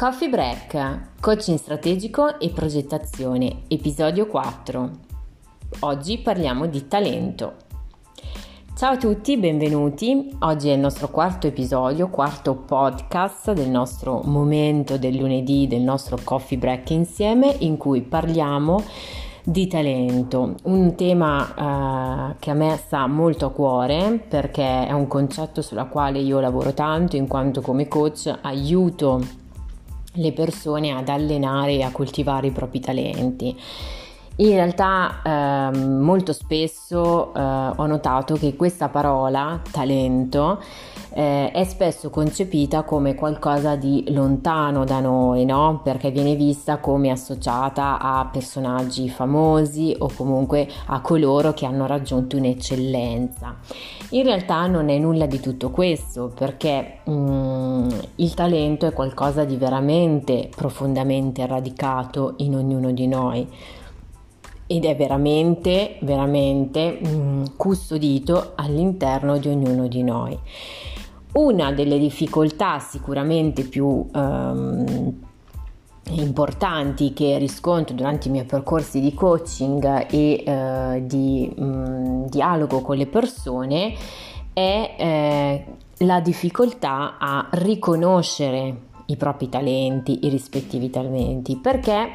Coffee Break, coaching strategico e progettazione, episodio 4. Oggi parliamo di talento. Ciao a tutti, benvenuti. Oggi è il nostro quarto podcast del nostro momento del lunedì, del nostro Coffee Break insieme, in cui parliamo di talento, un tema che a me sta molto a cuore perché è un concetto sulla quale io lavoro tanto, in quanto come coach aiuto le persone ad allenare e a coltivare i propri talenti. In realtà molto spesso ho notato che questa parola talento è spesso concepita come qualcosa di lontano da noi, no? Perché viene vista come associata a personaggi famosi o comunque a coloro che hanno raggiunto un'eccellenza. In realtà non è nulla di tutto questo, perché il talento è qualcosa di veramente profondamente radicato in ognuno di noi ed è veramente custodito all'interno di ognuno di noi. Una delle difficoltà sicuramente più importanti che riscontro durante i miei percorsi di coaching e di dialogo con le persone è la difficoltà a riconoscere i propri talenti, i rispettivi talenti, perché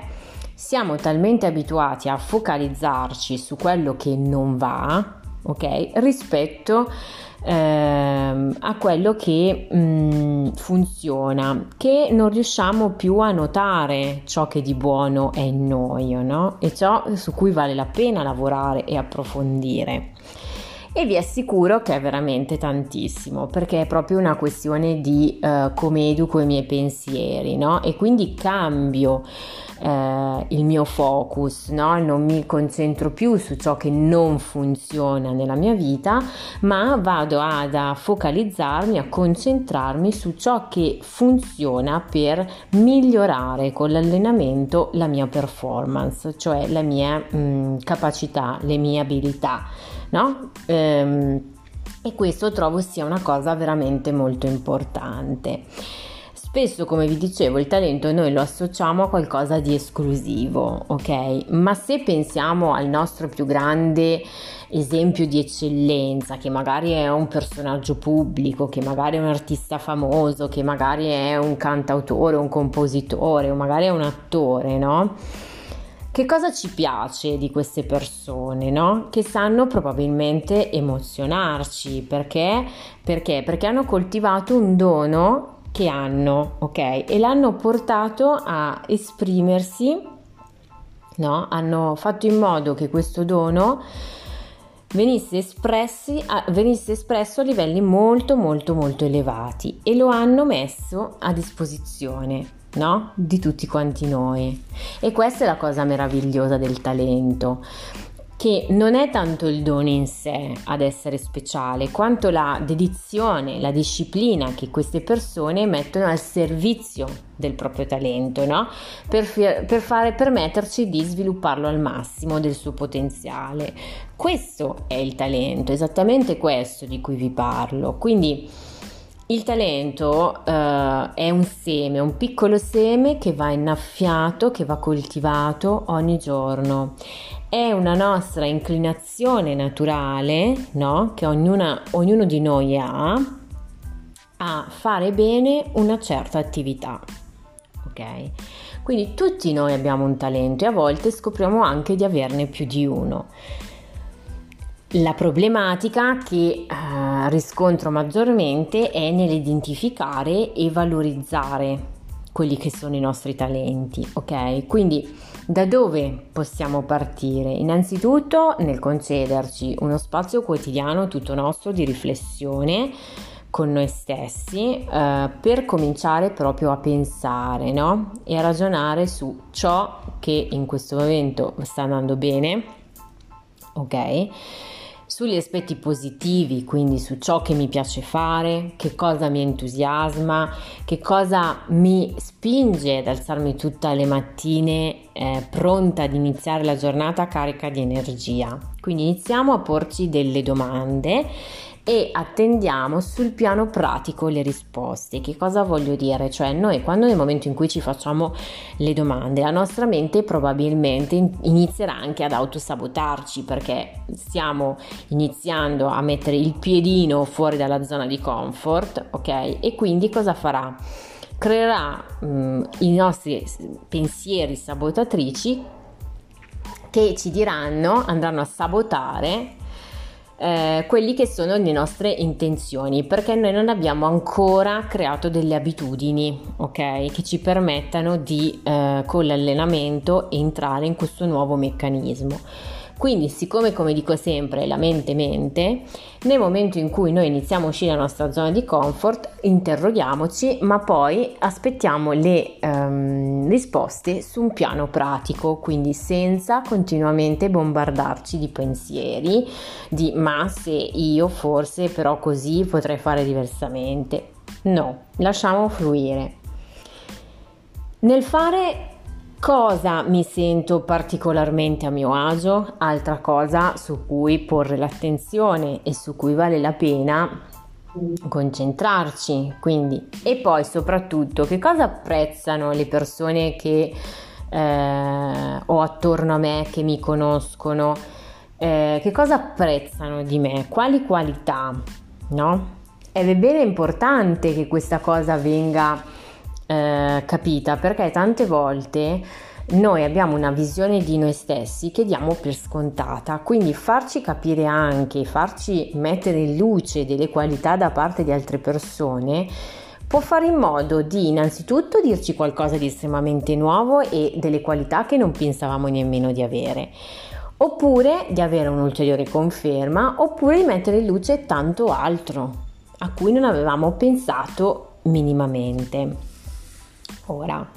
siamo talmente abituati a focalizzarci su quello che non va, ok, rispetto a quello che funziona, che non riusciamo più a notare ciò che di buono è in noi, no? E ciò su cui vale la pena lavorare e approfondire. E vi assicuro che è veramente tantissimo, perché è proprio una questione di come educo i miei pensieri, no? E quindi cambio il mio focus, no? Non mi concentro più su ciò che non funziona nella mia vita, ma vado a focalizzarmi, a concentrarmi su ciò che funziona per migliorare con l'allenamento la mia performance, cioè la mia capacità, le mie abilità, no? E questo trovo sia una cosa veramente molto importante. Spesso, come vi dicevo, il talento noi lo associamo a qualcosa di esclusivo, ok? Ma se pensiamo al nostro più grande esempio di eccellenza, che magari è un personaggio pubblico, che magari è un artista famoso, che magari è un cantautore, un compositore, o magari è un attore, no? Che cosa ci piace di queste persone, no? Che sanno probabilmente emozionarci, perché hanno coltivato un dono che hanno, ok? E l'hanno portato a esprimersi, no? Hanno fatto in modo che questo dono venisse espresso a livelli molto molto molto elevati e lo hanno messo a disposizione, no? Di tutti quanti noi. E questa è la cosa meravigliosa del talento, che non è tanto il dono in sé ad essere speciale, quanto la dedizione, la disciplina che queste persone mettono al servizio del proprio talento, no? Per permetterci di svilupparlo al massimo del suo potenziale. Questo è il talento, esattamente questo di cui vi parlo. Quindi il talento è un seme, un piccolo seme che va innaffiato, che va coltivato ogni giorno. È una nostra inclinazione naturale, no? Che ognuno di noi ha a fare bene una certa attività, ok? Quindi tutti noi abbiamo un talento e a volte scopriamo anche di averne più di uno. La problematica che riscontro maggiormente è nell'identificare e valorizzare quelli che sono i nostri talenti, ok? Quindi da dove possiamo partire? Innanzitutto nel concederci uno spazio quotidiano tutto nostro di riflessione con noi stessi per cominciare proprio a pensare, no? E a ragionare su ciò che in questo momento sta andando bene, ok? Sugli aspetti positivi, quindi su ciò che mi piace fare, che cosa mi entusiasma, che cosa mi spinge ad alzarmi tutte le mattine pronta ad iniziare la giornata carica di energia. Quindi iniziamo a porci delle domande e attendiamo sul piano pratico le risposte. Che cosa voglio dire? Cioè, noi quando nel momento in cui ci facciamo le domande, la nostra mente probabilmente inizierà anche ad autosabotarci, perché stiamo iniziando a mettere il piedino fuori dalla zona di comfort, ok? E quindi cosa farà? Creerà i nostri pensieri sabotatrici che ci diranno, andranno a sabotare quelli che sono le nostre intenzioni, perché noi non abbiamo ancora creato delle abitudini, ok, che ci permettano di con l'allenamento entrare in questo nuovo meccanismo. Quindi, siccome, come dico sempre, la mente, nel momento in cui noi iniziamo a uscire dalla nostra zona di comfort, interroghiamoci, ma poi aspettiamo le risposte su un piano pratico, quindi senza continuamente bombardarci di pensieri, di ma se io forse però così potrei fare diversamente. No, lasciamo fluire. Nel fare cosa mi sento particolarmente a mio agio? Altra cosa su cui porre l'attenzione e su cui vale la pena concentrarci. Quindi, e poi soprattutto, che cosa apprezzano le persone che ho attorno a me, che mi conoscono? Che cosa apprezzano di me? Quali qualità? No? È bene importante che questa cosa venga capita, perché tante volte noi abbiamo una visione di noi stessi che diamo per scontata. Quindi farci capire, anche farci mettere in luce delle qualità da parte di altre persone, può fare in modo di innanzitutto dirci qualcosa di estremamente nuovo e delle qualità che non pensavamo nemmeno di avere, oppure di avere un'ulteriore conferma, oppure di mettere in luce tanto altro a cui non avevamo pensato minimamente. Ora,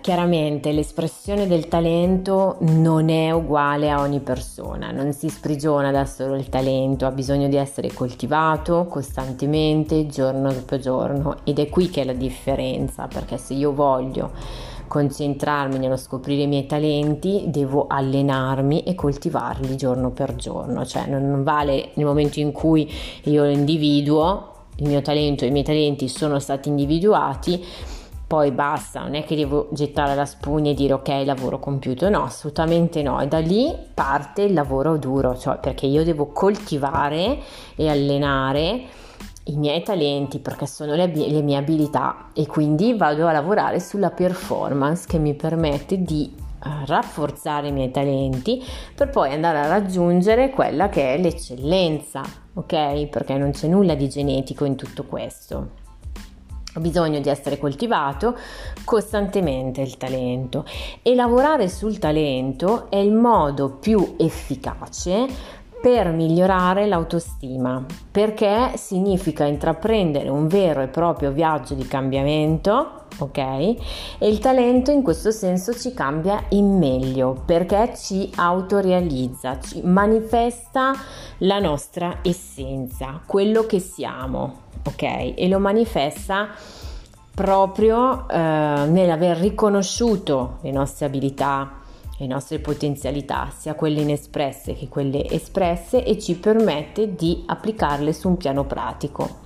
chiaramente l'espressione del talento non è uguale a ogni persona, non si sprigiona da solo il talento, ha bisogno di essere coltivato costantemente, giorno dopo giorno, ed è qui che è la differenza, perché se io voglio concentrarmi nello scoprire i miei talenti, devo allenarmi e coltivarli giorno per giorno. Cioè, non vale nel momento in cui io lo individuo, il mio talento, i miei talenti sono stati individuati, poi basta, non è che devo gettare la spugna e dire ok, lavoro compiuto, no, assolutamente no. E da lì parte il lavoro duro, cioè perché io devo coltivare e allenare i miei talenti, perché sono le mie abilità, e quindi vado a lavorare sulla performance che mi permette di rafforzare i miei talenti per poi andare a raggiungere quella che è l'eccellenza, ok? Perché non c'è nulla di genetico in tutto questo. Ho bisogno di essere coltivato costantemente il talento, e lavorare sul talento è il modo più efficace per migliorare l'autostima, perché significa intraprendere un vero e proprio viaggio di cambiamento, ok? E il talento in questo senso ci cambia in meglio, perché ci autorealizza, ci manifesta la nostra essenza, quello che siamo, ok? E lo manifesta proprio nell'aver riconosciuto le nostre abilità, le nostre potenzialità, sia quelle inespresse che quelle espresse, e ci permette di applicarle su un piano pratico.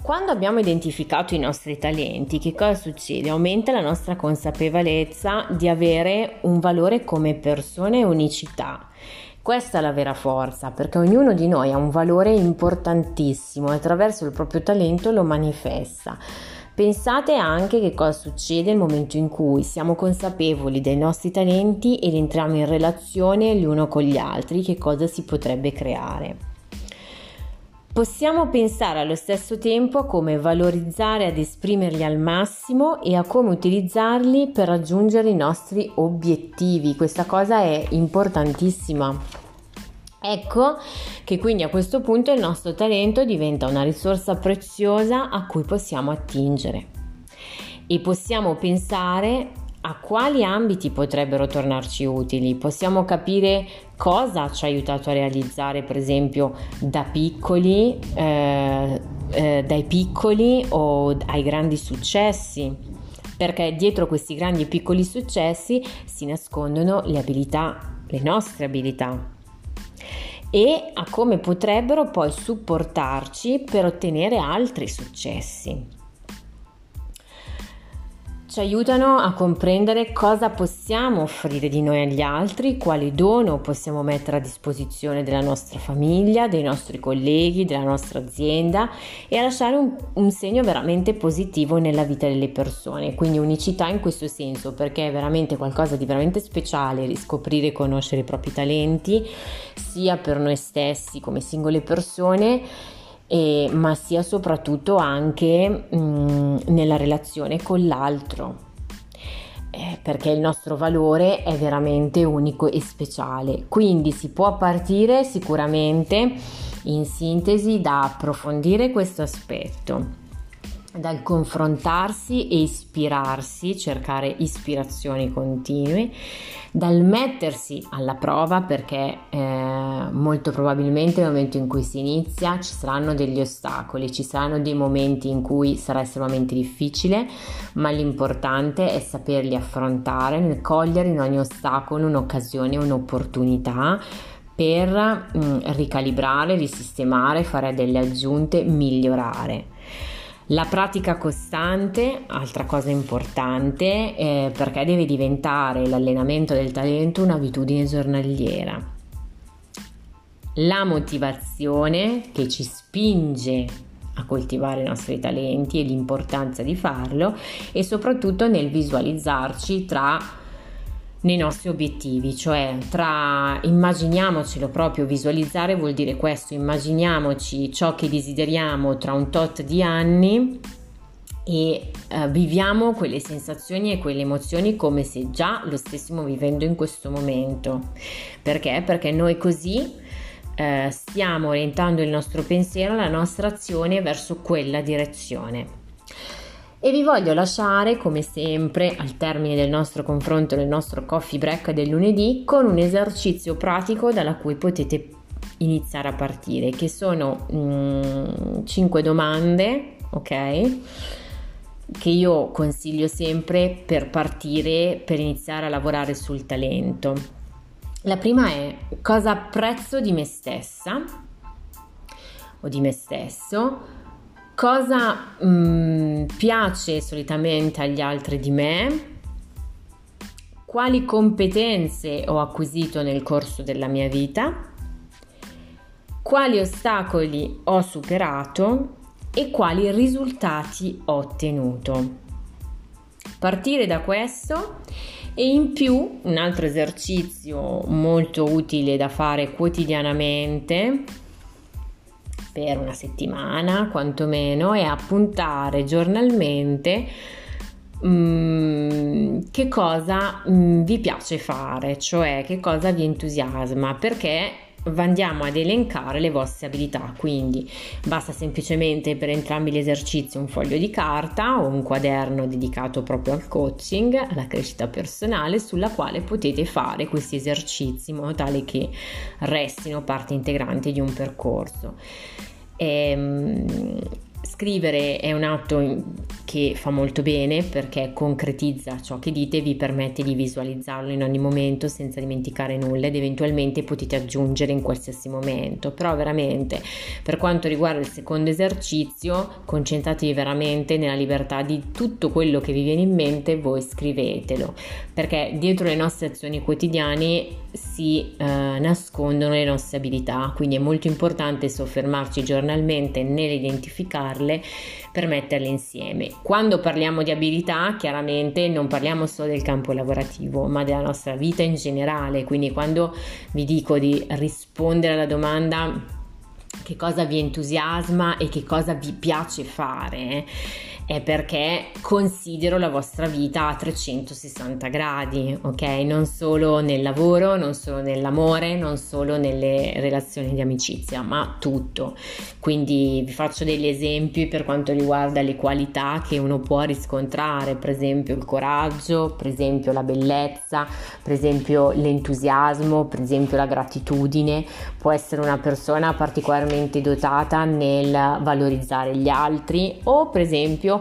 Quando abbiamo identificato i nostri talenti, che cosa succede? Aumenta la nostra consapevolezza di avere un valore come persone e unicità. Questa è la vera forza, perché ognuno di noi ha un valore importantissimo e attraverso il proprio talento lo manifesta. Pensate anche che cosa succede nel momento in cui siamo consapevoli dei nostri talenti ed entriamo in relazione l'uno con gli altri, che cosa si potrebbe creare. Possiamo pensare allo stesso tempo a come valorizzare, ad esprimerli al massimo e a come utilizzarli per raggiungere i nostri obiettivi. Questa cosa è importantissima. Ecco che quindi a questo punto il nostro talento diventa una risorsa preziosa a cui possiamo attingere, e possiamo pensare a quali ambiti potrebbero tornarci utili. Possiamo capire cosa ci ha aiutato a realizzare, per esempio, dai piccoli o ai grandi successi, perché dietro questi grandi e piccoli successi si nascondono le abilità, le nostre abilità, e a come potrebbero poi supportarci per ottenere altri successi. Ci aiutano a comprendere cosa possiamo offrire di noi agli altri, quale dono possiamo mettere a disposizione della nostra famiglia, dei nostri colleghi, della nostra azienda, e a lasciare un segno veramente positivo nella vita delle persone. Quindi unicità in questo senso, perché è veramente qualcosa di veramente speciale riscoprire e conoscere i propri talenti, sia per noi stessi come singole persone, ma sia soprattutto anche nella relazione con l'altro, perché il nostro valore è veramente unico e speciale. Quindi si può partire sicuramente, in sintesi, da approfondire questo aspetto, dal confrontarsi e ispirarsi, cercare ispirazioni continue, dal mettersi alla prova, perché molto probabilmente nel momento in cui si inizia ci saranno degli ostacoli, ci saranno dei momenti in cui sarà estremamente difficile, ma l'importante è saperli affrontare, nel cogliere in ogni ostacolo un'occasione, un'opportunità per ricalibrare, risistemare, fare delle aggiunte, migliorare. La pratica costante, altra cosa importante, perché deve diventare l'allenamento del talento un'abitudine giornaliera. La motivazione che ci spinge a coltivare i nostri talenti e l'importanza di farlo, e soprattutto nel visualizzarci nei nostri obiettivi, cioè immaginiamocelo proprio. Visualizzare vuol dire questo: immaginiamoci ciò che desideriamo tra un tot di anni e viviamo quelle sensazioni e quelle emozioni come se già lo stessimo vivendo in questo momento. Perché? Perché noi così stiamo orientando il nostro pensiero, la nostra azione verso quella direzione. E vi voglio lasciare, come sempre, al termine del nostro confronto, del nostro coffee break del lunedì, con un esercizio pratico dalla cui potete iniziare a partire, che sono 5 domande, ok? Che io consiglio sempre per partire, per iniziare a lavorare sul talento. La prima è: cosa apprezzo di me stessa o di me stesso? Cosa piace solitamente agli altri di me? Quali competenze ho acquisito nel corso della mia vita? Quali ostacoli ho superato? E quali risultati ho ottenuto? Partire da questo. E in più, un altro esercizio molto utile da fare quotidianamente, per una settimana quantomeno, è appuntare giornalmente che cosa vi piace fare, cioè che cosa vi entusiasma, perché andiamo ad elencare le vostre abilità. Quindi basta semplicemente, per entrambi gli esercizi, un foglio di carta o un quaderno dedicato proprio al coaching, alla crescita personale, sulla quale potete fare questi esercizi in modo tale che restino parte integrante di un percorso. Scrivere è un atto che fa molto bene, perché concretizza ciò che dite, vi permette di visualizzarlo in ogni momento senza dimenticare nulla, ed eventualmente potete aggiungere in qualsiasi momento. Però veramente, per quanto riguarda il secondo esercizio, concentratevi veramente nella libertà di tutto quello che vi viene in mente, voi scrivetelo, perché dietro le nostre azioni quotidiane si nascondono le nostre abilità, quindi è molto importante soffermarci giornalmente nell'identificare, per metterle insieme. Quando parliamo di abilità, chiaramente non parliamo solo del campo lavorativo, ma della nostra vita in generale. Quindi quando vi dico di rispondere alla domanda che cosa vi entusiasma e che cosa vi piace fare, è perché considero la vostra vita a 360 gradi, ok? Non solo nel lavoro, non solo nell'amore, non solo nelle relazioni di amicizia, ma tutto. Quindi vi faccio degli esempi per quanto riguarda le qualità che uno può riscontrare, per esempio il coraggio, per esempio la bellezza, per esempio l'entusiasmo, per esempio la gratitudine. Può essere una persona particolarmente dotata nel valorizzare gli altri, o per esempio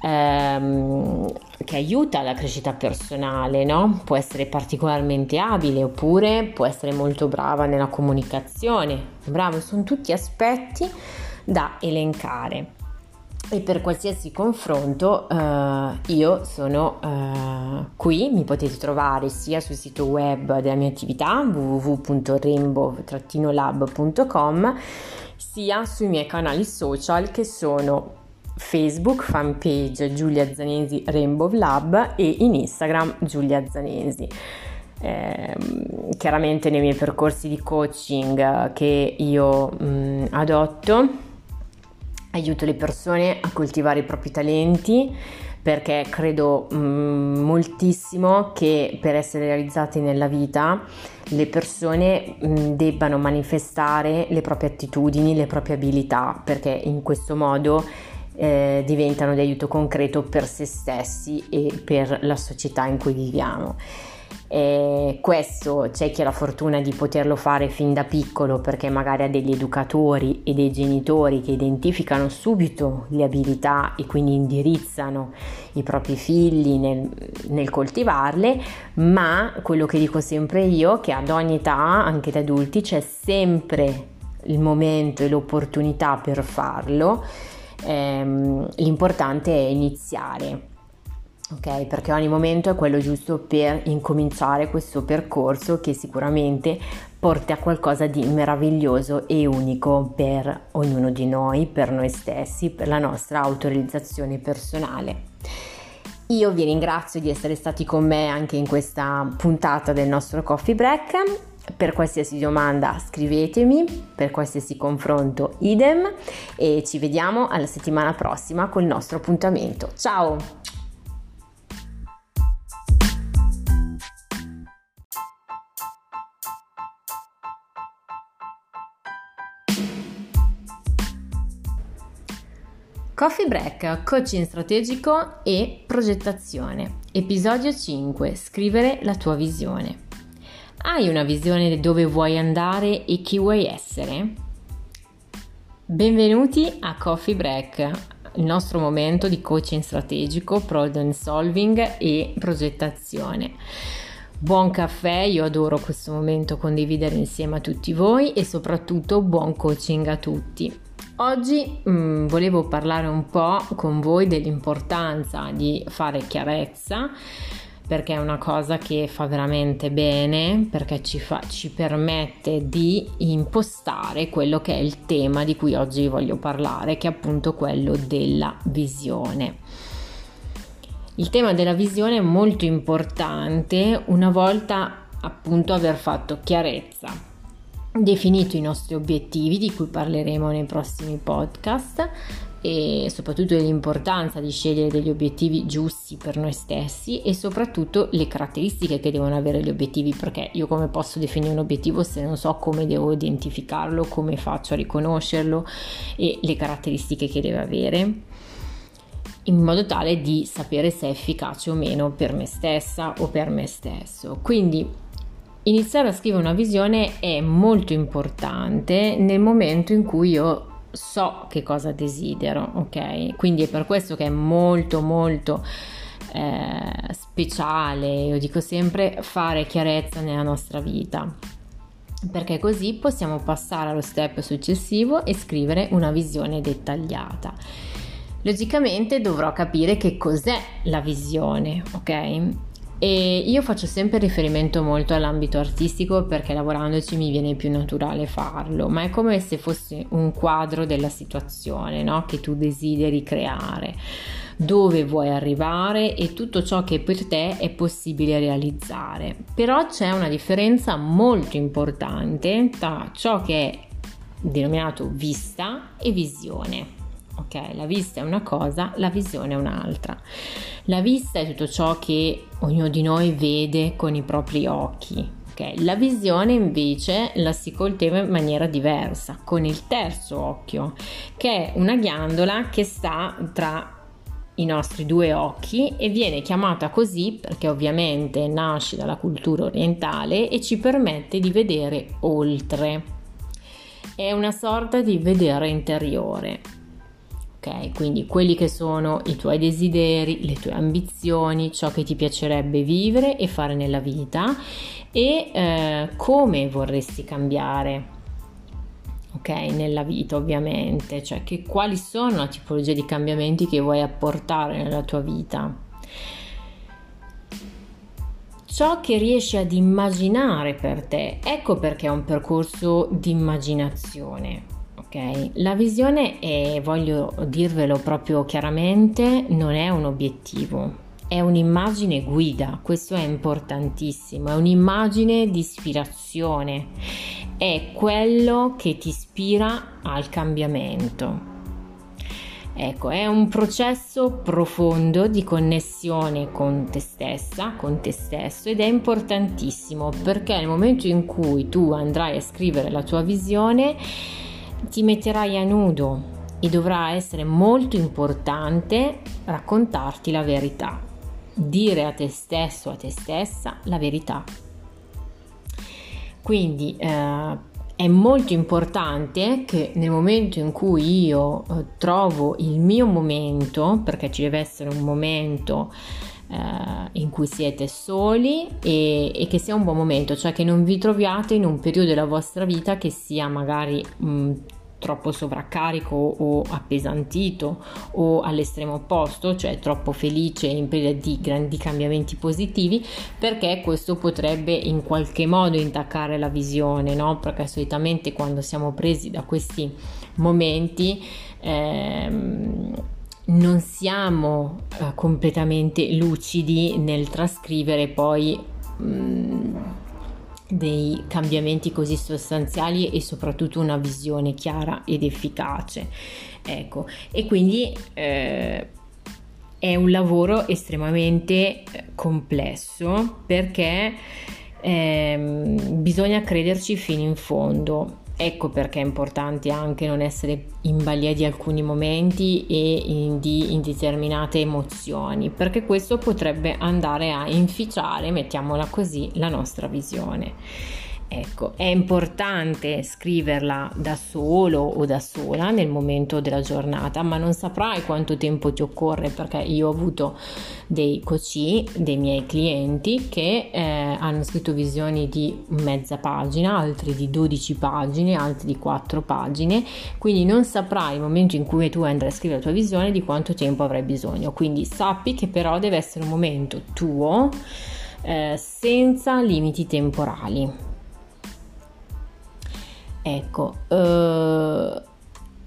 esempio, che aiuta la crescita personale, no? Può essere particolarmente abile, oppure può essere molto brava nella comunicazione. Bravo, sono tutti aspetti da elencare. E per qualsiasi confronto io sono qui, mi potete trovare sia sul sito web della mia attività www.rainbow-lab.com, sia sui miei canali social, che sono Facebook, fanpage Giulia Zanesi Rainbow Lab, e in Instagram Giulia Zanesi. Chiaramente nei miei percorsi di coaching che io adotto, aiuto le persone a coltivare i propri talenti, perché credo moltissimo che per essere realizzati nella vita le persone debbano manifestare le proprie attitudini, le proprie abilità, perché in questo modo diventano di aiuto concreto per se stessi e per la società in cui viviamo. Questo c'è chi ha la fortuna di poterlo fare fin da piccolo, perché magari ha degli educatori e dei genitori che identificano subito le abilità e quindi indirizzano i propri figli nel coltivarle. Ma quello che dico sempre io, che ad ogni età, anche da adulti, c'è sempre il momento e l'opportunità per farlo. L'importante è iniziare. Ok, perché ogni momento è quello giusto per incominciare questo percorso, che sicuramente porta a qualcosa di meraviglioso e unico per ognuno di noi, per noi stessi, per la nostra autorealizzazione personale. Io vi ringrazio di essere stati con me anche in questa puntata del nostro Coffee Break. Per qualsiasi domanda scrivetemi, per qualsiasi confronto idem, e ci vediamo alla settimana prossima col nostro appuntamento. Ciao! Coffee Break, coaching strategico e progettazione. Episodio 5, scrivere la tua visione. Hai una visione di dove vuoi andare e chi vuoi essere? Benvenuti a Coffee Break, il nostro momento di coaching strategico, problem solving e progettazione. Buon caffè, io adoro questo momento condividere insieme a tutti voi, e soprattutto buon coaching a tutti. Oggi volevo parlare un po' con voi dell'importanza di fare chiarezza, perché è una cosa che fa veramente bene, perché ci permette di impostare quello che è il tema di cui oggi voglio parlare, che è appunto quello della visione. Il tema della visione è molto importante una volta appunto aver fatto chiarezza, definito i nostri obiettivi, di cui parleremo nei prossimi podcast, e soprattutto dell'importanza di scegliere degli obiettivi giusti per noi stessi, e soprattutto le caratteristiche che devono avere gli obiettivi, perché io come posso definire un obiettivo se non so come devo identificarlo, come faccio a riconoscerlo, e le caratteristiche che deve avere, in modo tale di sapere se è efficace o meno per me stessa o per me stesso. Quindi iniziare a scrivere una visione è molto importante nel momento in cui io so che cosa desidero, ok? Quindi è per questo che è molto molto speciale, io dico sempre, fare chiarezza nella nostra vita, perché così possiamo passare allo step successivo e scrivere una visione dettagliata. Logicamente dovrò capire che cos'è la visione, ok? E io faccio sempre riferimento molto all'ambito artistico, perché lavorandoci mi viene più naturale farlo, ma è come se fosse un quadro della situazione, no? Che tu desideri creare, dove vuoi arrivare e tutto ciò che per te è possibile realizzare. Però c'è una differenza molto importante tra ciò che è denominato vista e visione. Ok, la vista è una cosa, la visione è un'altra. La vista è tutto ciò che ognuno di noi vede con i propri occhi. Ok, la visione invece la si coltiva in maniera diversa, con il terzo occhio, che è una ghiandola che sta tra i nostri due occhi, e viene chiamata così perché ovviamente nasce dalla cultura orientale e ci permette di vedere oltre. È una sorta di vedere interiore. ok? Quindi quelli che sono i tuoi desideri, le tue ambizioni, ciò che ti piacerebbe vivere e fare nella vita e come vorresti cambiare, ok, nella vita ovviamente, cioè che quali sono la tipologia di cambiamenti che vuoi apportare nella tua vita. Ciò che riesci ad immaginare per te, ecco perché è un percorso di immaginazione, ok? La visione, e voglio dirvelo proprio chiaramente, non è un obiettivo, è un'immagine guida, questo è importantissimo, è un'immagine di ispirazione, è quello che ti ispira al cambiamento. Ecco, è un processo profondo di connessione con te stessa, con te stesso, ed è importantissimo perché nel momento in cui tu andrai a scrivere la tua visione ti metterai a nudo e dovrà essere molto importante raccontarti la verità, dire a te stesso, a te stessa la verità. Quindi è molto importante che nel momento in cui io trovo il mio momento, perché ci deve essere un momento in cui siete soli e che sia un buon momento, cioè che non vi troviate in un periodo della vostra vita che sia magari troppo sovraccarico o appesantito o all'estremo opposto, cioè troppo felice in periodo di grandi cambiamenti positivi, perché questo potrebbe in qualche modo intaccare la visione, no? Perché solitamente quando siamo presi da questi momenti non siamo completamente lucidi nel trascrivere poi dei cambiamenti così sostanziali e soprattutto una visione chiara ed efficace, ecco. E quindi è un lavoro estremamente complesso perché bisogna crederci fino in fondo. Ecco perché è importante anche non essere in balia di alcuni momenti e di determinate emozioni, perché questo potrebbe andare a inficiare, mettiamola così, la nostra visione. Ecco, è importante scriverla da solo o da sola nel momento della giornata, ma non saprai quanto tempo ti occorre, perché io ho avuto dei coachee, dei miei clienti che hanno scritto visioni di mezza pagina, altri di 12 pagine, altri di 4 pagine, quindi non saprai il momento in cui tu andrai a scrivere la tua visione di quanto tempo avrai bisogno. Quindi sappi che però deve essere un momento tuo, senza limiti temporali. Ecco,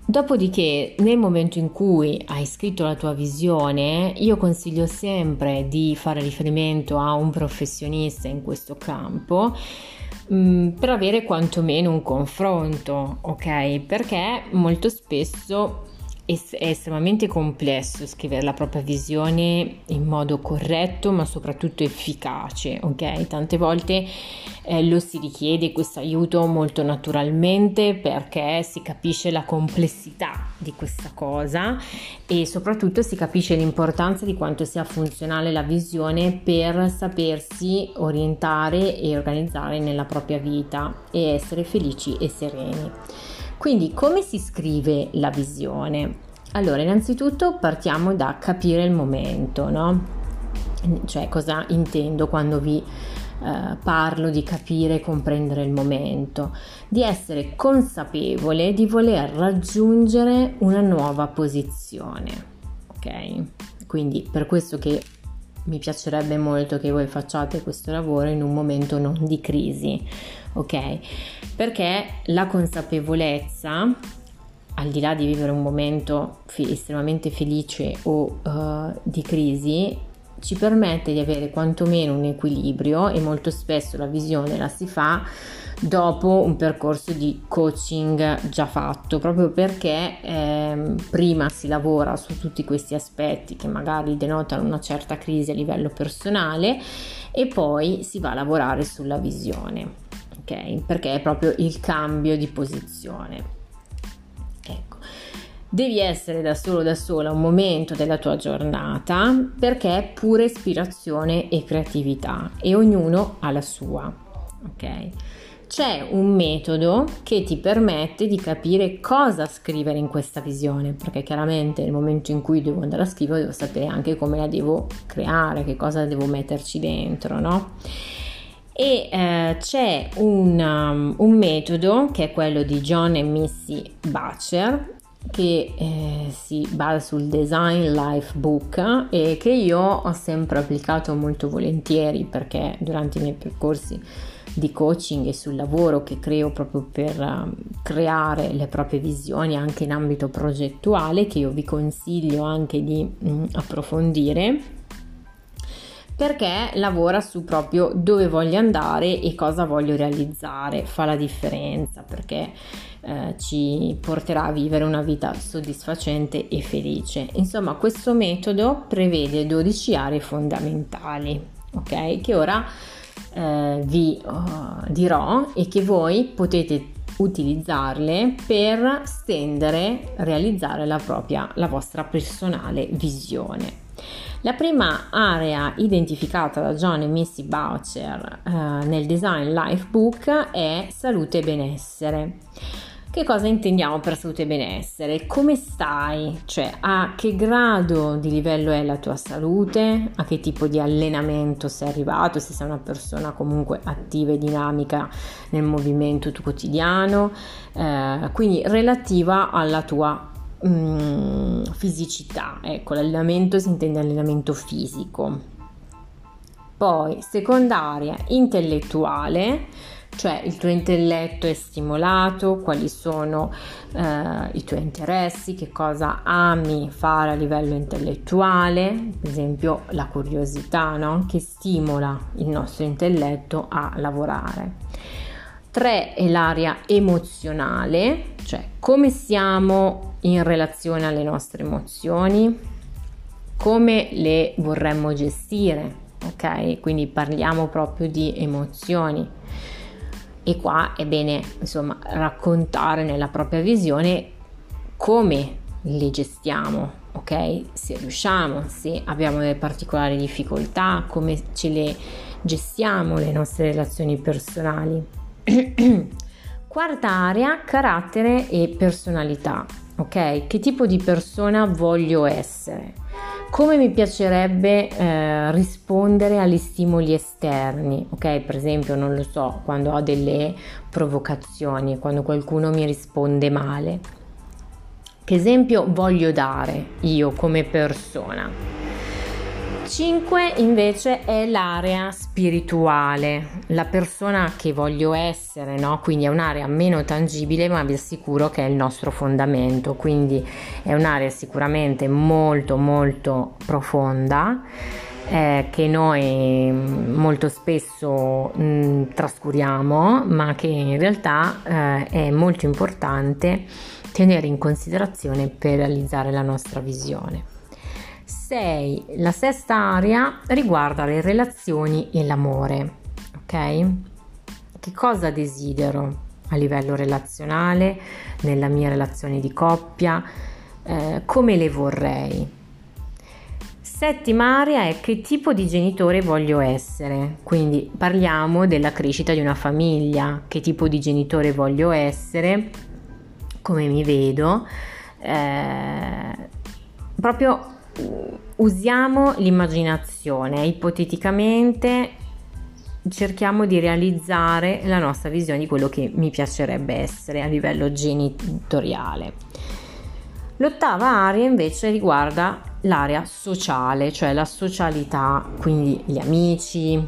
dopodiché nel momento in cui hai scritto la tua visione, io consiglio sempre di fare riferimento a un professionista in questo campo per avere quantomeno un confronto, ok? Perché molto spesso è estremamente complesso scrivere la propria visione in modo corretto ma soprattutto efficace, ok? Tante volte lo si richiede questo aiuto molto naturalmente perché si capisce la complessità di questa cosa e soprattutto si capisce l'importanza di quanto sia funzionale la visione per sapersi orientare e organizzare nella propria vita e essere felici e sereni. Quindi come si scrive la visione? Allora, innanzitutto partiamo da capire il momento, no? Cioè cosa intendo quando vi parlo di capire e comprendere il momento? Di essere consapevole di voler raggiungere una nuova posizione, ok? Quindi per questo che mi piacerebbe molto che voi facciate questo lavoro in un momento non di crisi, ok? Perché la consapevolezza, al di là di vivere un momento estremamente felice o di crisi, ci permette di avere quantomeno un equilibrio, e molto spesso la visione la si fa dopo un percorso di coaching già fatto, proprio perché prima si lavora su tutti questi aspetti che magari denotano una certa crisi a livello personale e poi si va a lavorare sulla visione, ok? Perché è proprio il cambio di posizione, ecco. Devi essere da solo da sola un momento della tua giornata perché è pura ispirazione e creatività e ognuno ha la sua, ok? c'è un metodo che ti permette di capire cosa scrivere in questa visione, perché chiaramente nel momento in cui devo andare a scrivere devo sapere anche come la devo creare, che cosa devo metterci dentro, no? E c'è un metodo che è quello di John e Missy Butcher, che si basa sul Design Life Book e che io ho sempre applicato molto volentieri, perché durante i miei percorsi di coaching e sul lavoro che creo proprio per creare le proprie visioni anche in ambito progettuale, che io vi consiglio anche di approfondire, perché lavora su proprio dove voglio andare e cosa voglio realizzare, fa la differenza, perché ci porterà a vivere una vita soddisfacente e felice. Insomma, questo metodo prevede 12 aree fondamentali, ok? Che ora vi dirò e che voi potete utilizzarle per stendere, realizzare la vostra personale visione. La prima area identificata da John e Missy Butcher nel Design Life Book è salute e benessere. Che cosa intendiamo per salute e benessere? Come stai? Cioè, a che grado di livello è la tua salute? A che tipo di allenamento sei arrivato? Se sei una persona comunque attiva e dinamica nel movimento tuo quotidiano, quindi relativa alla tua fisicità, ecco, l'allenamento si intende allenamento fisico. Poi secondaria, intellettuale, cioè il tuo intelletto è stimolato, quali sono i tuoi interessi, che cosa ami fare a livello intellettuale, per esempio la curiosità, no? Che stimola il nostro intelletto a lavorare. 3 è l'area emozionale, cioè come siamo in relazione alle nostre emozioni, come le vorremmo gestire, ok? Quindi parliamo proprio di emozioni e qua è bene, insomma, raccontare nella propria visione come le gestiamo, ok? Se riusciamo, se abbiamo delle particolari difficoltà, come ce le gestiamo le nostre relazioni personali. Quarta area, carattere e personalità, ok? Che tipo di persona voglio essere? Come mi piacerebbe rispondere agli stimoli esterni, ok? Per esempio, non lo so, quando ho delle provocazioni, quando qualcuno mi risponde male. Che esempio voglio dare io come persona? 5 invece è l'area spirituale, la persona che voglio essere, no? Quindi è un'area meno tangibile, ma vi assicuro che è il nostro fondamento, quindi è un'area sicuramente molto molto profonda, che noi molto spesso trascuriamo, ma che in realtà è molto importante tenere in considerazione per realizzare la nostra visione. 6. La sesta area riguarda le relazioni e l'amore, ok? Che cosa desidero a livello relazionale, nella mia relazione di coppia, come le vorrei? 7ª area è che tipo di genitore voglio essere, quindi parliamo della crescita di una famiglia, che tipo di genitore voglio essere, come mi vedo, proprio usiamo l'immaginazione, ipoteticamente cerchiamo di realizzare la nostra visione di quello che mi piacerebbe essere a livello genitoriale. 8ª area invece riguarda l'area sociale, cioè la socialità, quindi gli amici,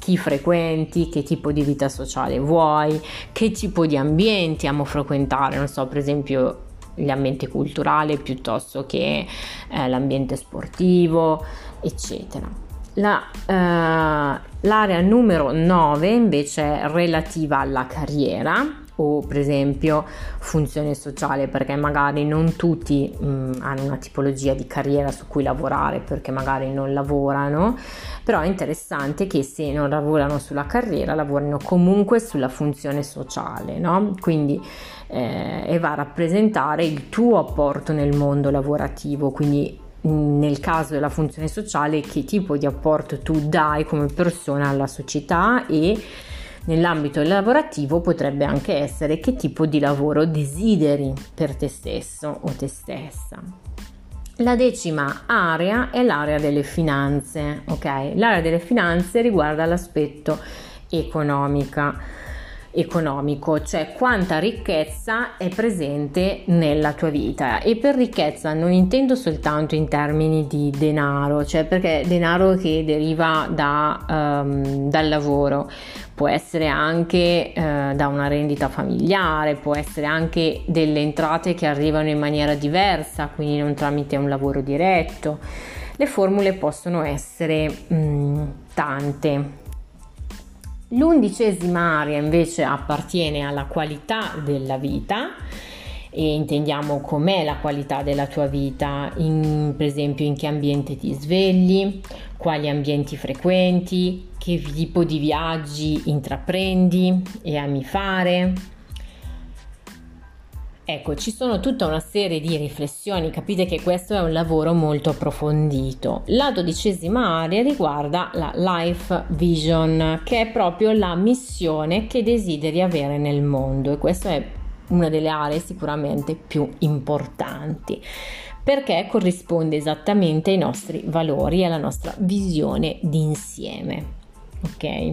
chi frequenti, che tipo di vita sociale vuoi, che tipo di ambienti amo frequentare, non so, per esempio gli ambienti culturali piuttosto che l'ambiente sportivo, eccetera. L'area numero 9 invece è relativa alla carriera o, per esempio, funzione sociale, perché magari non tutti hanno una tipologia di carriera su cui lavorare, perché magari non lavorano, però è interessante che se non lavorano sulla carriera lavorino comunque sulla funzione sociale, no? Quindi e va a rappresentare il tuo apporto nel mondo lavorativo, quindi nel caso della funzione sociale che tipo di apporto tu dai come persona alla società e Nell'ambito lavorativo potrebbe anche essere che tipo di lavoro desideri per te stesso o te stessa. La decima area è l'area delle finanze, ok? L'area delle finanze riguarda l'aspetto economico, cioè quanta ricchezza è presente nella tua vita. E per ricchezza non intendo soltanto in termini di denaro, cioè perché denaro che deriva dal lavoro, può essere anche da una rendita familiare, può essere anche delle entrate che arrivano in maniera diversa, quindi non tramite un lavoro diretto. Le formule possono essere tante. L'undicesima area invece appartiene alla qualità della vita, e intendiamo com'è la qualità della tua vita, per esempio in che ambiente ti svegli, quali ambienti frequenti, che tipo di viaggi intraprendi e ami fare. Ecco, ci sono tutta una serie di riflessioni, capite che questo è un lavoro molto approfondito. La dodicesima area riguarda la life vision, che è proprio la missione che desideri avere nel mondo, e questa è una delle aree sicuramente più importanti, perché corrisponde esattamente ai nostri valori e alla nostra visione d'insieme, ok?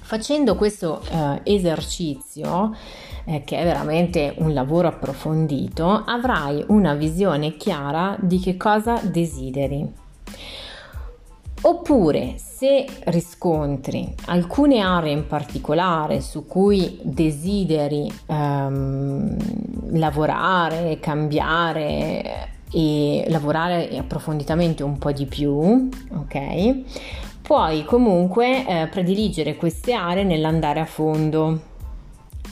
Facendo questo esercizio, che è veramente un lavoro approfondito, avrai una visione chiara di che cosa desideri. Oppure, se riscontri alcune aree in particolare su cui desideri lavorare, cambiare e lavorare approfonditamente un po' di più, ok? Puoi comunque prediligere queste aree nell'andare a fondo,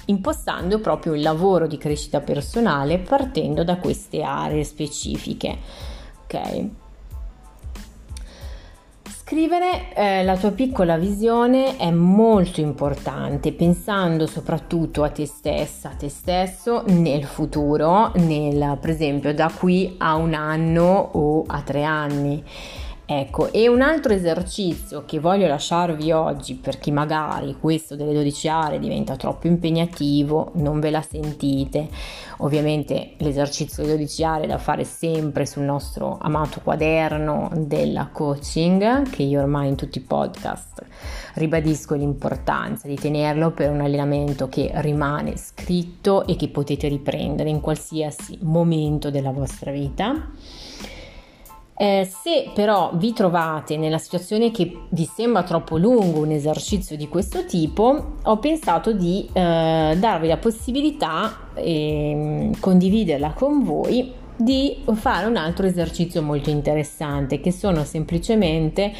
impostando proprio il lavoro di crescita personale partendo da queste aree specifiche, ok? Scrivere la tua piccola visione è molto importante, pensando soprattutto a te stessa, a te stesso nel futuro, per esempio da qui a un anno o a 3 anni. Ecco, e un altro esercizio che voglio lasciarvi oggi, per chi magari questo delle 12 aree diventa troppo impegnativo, non ve la sentite, ovviamente l'esercizio delle 12 aree è da fare sempre sul nostro amato quaderno della coaching, che io ormai in tutti i podcast ribadisco l'importanza di tenerlo per un allenamento che rimane scritto e che potete riprendere in qualsiasi momento della vostra vita. Se però vi trovate nella situazione che vi sembra troppo lungo un esercizio di questo tipo, ho pensato di darvi la possibilità, condividerla con voi, di fare un altro esercizio molto interessante, che sono semplicemente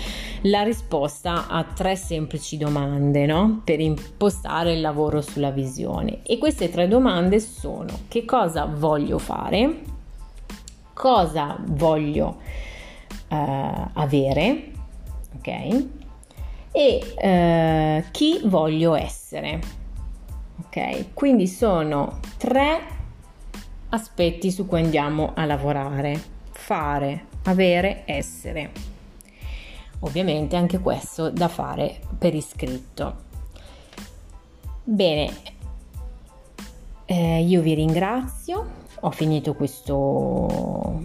la risposta a 3 semplici domande, no? Per impostare il lavoro sulla visione. E queste 3 domande sono: che cosa voglio fare? Cosa voglio avere, ok? E chi voglio essere, ok? Quindi sono 3 aspetti su cui andiamo a lavorare: fare, avere, essere. Ovviamente anche questo da fare per iscritto. Bene, io vi ringrazio. Ho finito questo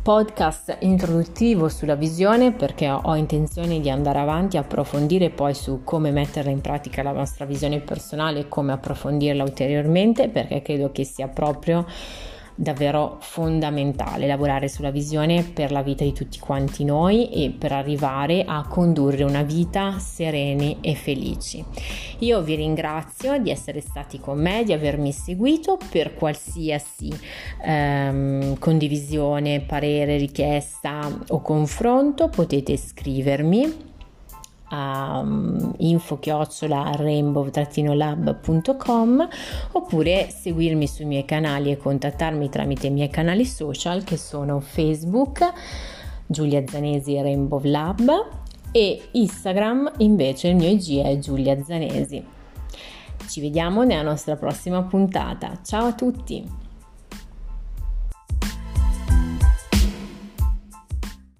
podcast introduttivo sulla visione, perché ho intenzione di andare avanti e approfondire poi su come metterla in pratica la nostra visione personale e come approfondirla ulteriormente, perché credo che sia proprio davvero fondamentale lavorare sulla visione per la vita di tutti quanti noi, e per arrivare a condurre una vita sereni e felici. Io vi ringrazio di essere stati con me, di avermi seguito. Per qualsiasi condivisione, parere, richiesta o confronto potete scrivermi a info@rainbow-lab.com, oppure seguirmi sui miei canali e contattarmi tramite i miei canali social, che sono Facebook Giulia Zanesi Rainbow Lab, e Instagram invece il mio IG è Giulia Zanesi. Ci vediamo nella nostra prossima puntata. Ciao a tutti!